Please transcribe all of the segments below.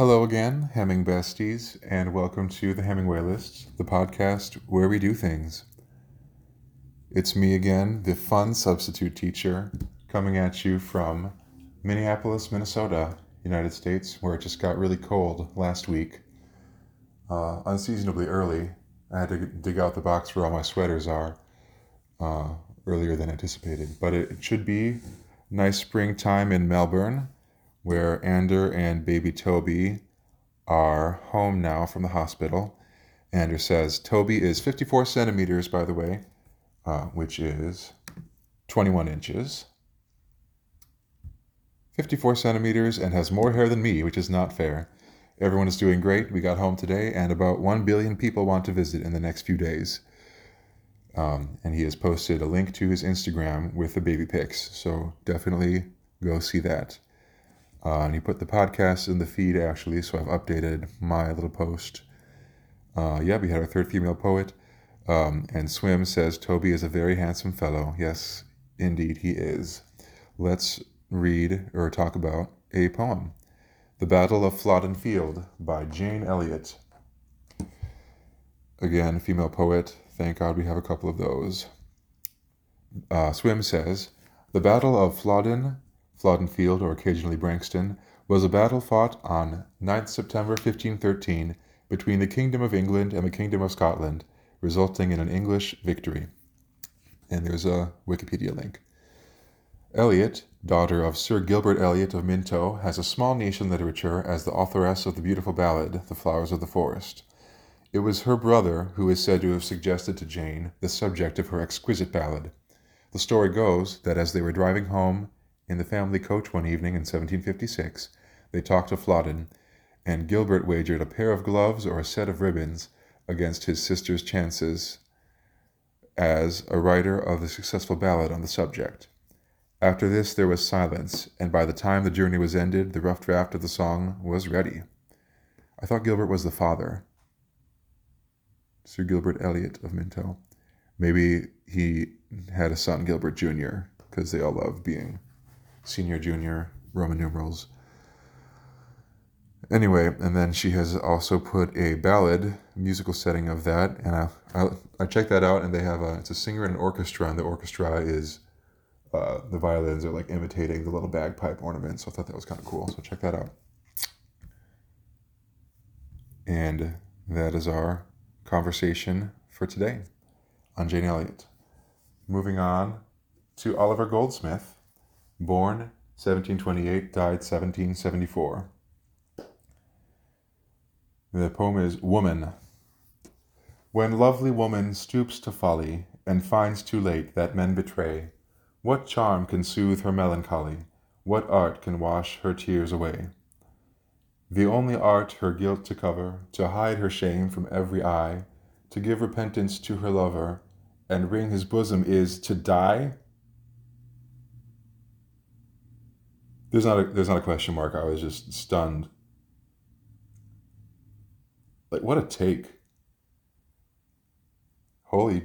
Hello again, Hemming Besties, and welcome to the Hemingway List, the podcast where we do things. It's me again, the fun substitute teacher, coming at you from Minneapolis, Minnesota, United States, where it just got really cold last week, unseasonably early. I had to dig out the box where all my sweaters are earlier than anticipated, but it should be nice springtime in Melbourne, where Ander and baby Toby are home now from the hospital. Ander says Toby is 54 centimeters, by the way, which is 21 inches. 54 centimeters and has more hair than me, which is not fair. Everyone is doing great. We got home today, and about 1 billion people want to visit in the next few days. And he has posted a link to his Instagram with the baby pics, so definitely go see that. And he put the podcast in the feed, actually, so I've updated my little post. We had our third female poet. And Swim says, Toby is a very handsome fellow. Yes, indeed, he is. Let's read or talk about a poem. The Battle of Flodden Field by Jane Elliot. Again, female poet. Thank God we have a couple of those. Swim says, the Battle of Flodden Field, or occasionally Branxton, was a battle fought on 9th September 1513 between the Kingdom of England and the Kingdom of Scotland, resulting in an English victory. And there's a Wikipedia link. Elliot, daughter of Sir Gilbert Elliot of Minto, has a small niche in literature as the authoress of the beautiful ballad, The Flowers of the Forest. It was her brother who is said to have suggested to Jane the subject of her exquisite ballad. The story goes that as they were driving home in the family coach one evening in 1756, they talked of Flodden, and Gilbert wagered a pair of gloves or a set of ribbons against his sister's chances as a writer of a successful ballad on the subject. After this, there was silence, and by the time the journey was ended, the rough draft of the song was ready. I thought Gilbert was the father. Sir Gilbert Elliot of Minto. Maybe he had a son, Gilbert Jr., because they all love being senior, junior, Roman numerals. Anyway, and then she has also put a ballad, musical setting of that, and I checked that out, and they have it's a singer and an orchestra, and the orchestra is, the violins are like imitating the little bagpipe ornaments, so I thought that was kind of cool, so check that out. And that is our conversation for today on Jane Elliot. Moving on to Oliver Goldsmith. Born 1728, died 1774. The poem is Woman. When lovely woman stoops to folly and finds too late that men betray, what charm can soothe her melancholy? What art can wash her tears away? The only art her guilt to cover, to hide her shame from every eye, to give repentance to her lover, and wring his bosom is to die? There's not a question mark. I was just stunned. Like, what a take. Holy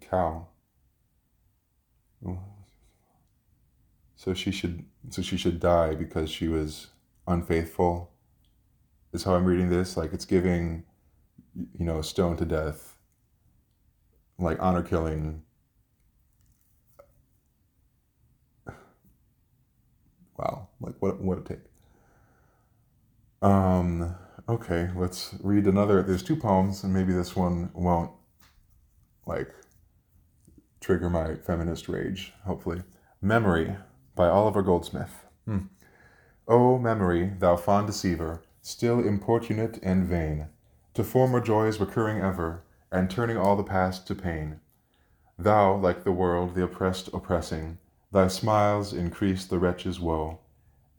cow. So she should die because she was unfaithful, is how I'm reading this. Like, it's giving, stone to death, like honor killing. Wow, like what a take. Okay, let's read another. There's two poems, and maybe this one won't trigger my feminist rage, hopefully. Memory by Oliver Goldsmith. O memory, thou fond deceiver, still importunate and vain, to former joys recurring ever, and turning all the past to pain. Thou, like the world, the oppressed oppressing, thy smiles increase the wretch's woe,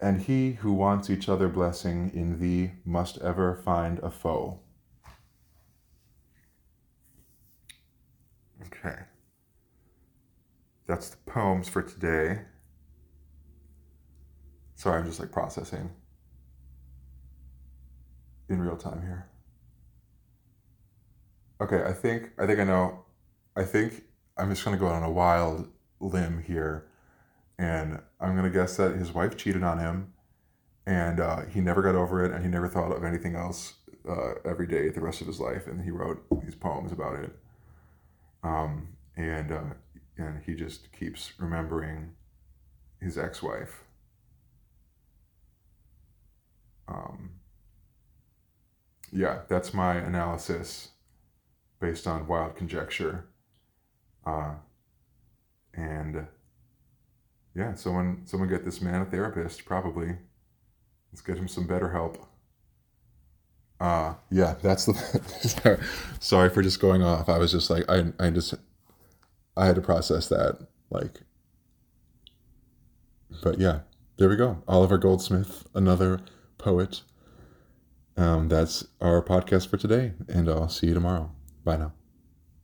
and he who wants each other blessing in thee must ever find a foe. Okay. That's the poems for today. Sorry, I'm just processing in real time here. Okay, I think I know. I think I'm just going to go out on a wild limb here. And I'm going to guess that his wife cheated on him And he never got over it, and he never thought of anything else every day the rest of his life. And he wrote these poems about it. And he just keeps remembering his ex-wife. Yeah, that's my analysis based on wild conjecture. And yeah, someone get this man a therapist, probably. Let's get him some better help. Yeah, that's the... Sorry for just going off. I was just like, I had to process that. Like, but yeah, there we go. Oliver Goldsmith, another poet. That's our podcast for today, and I'll see you tomorrow. Bye now.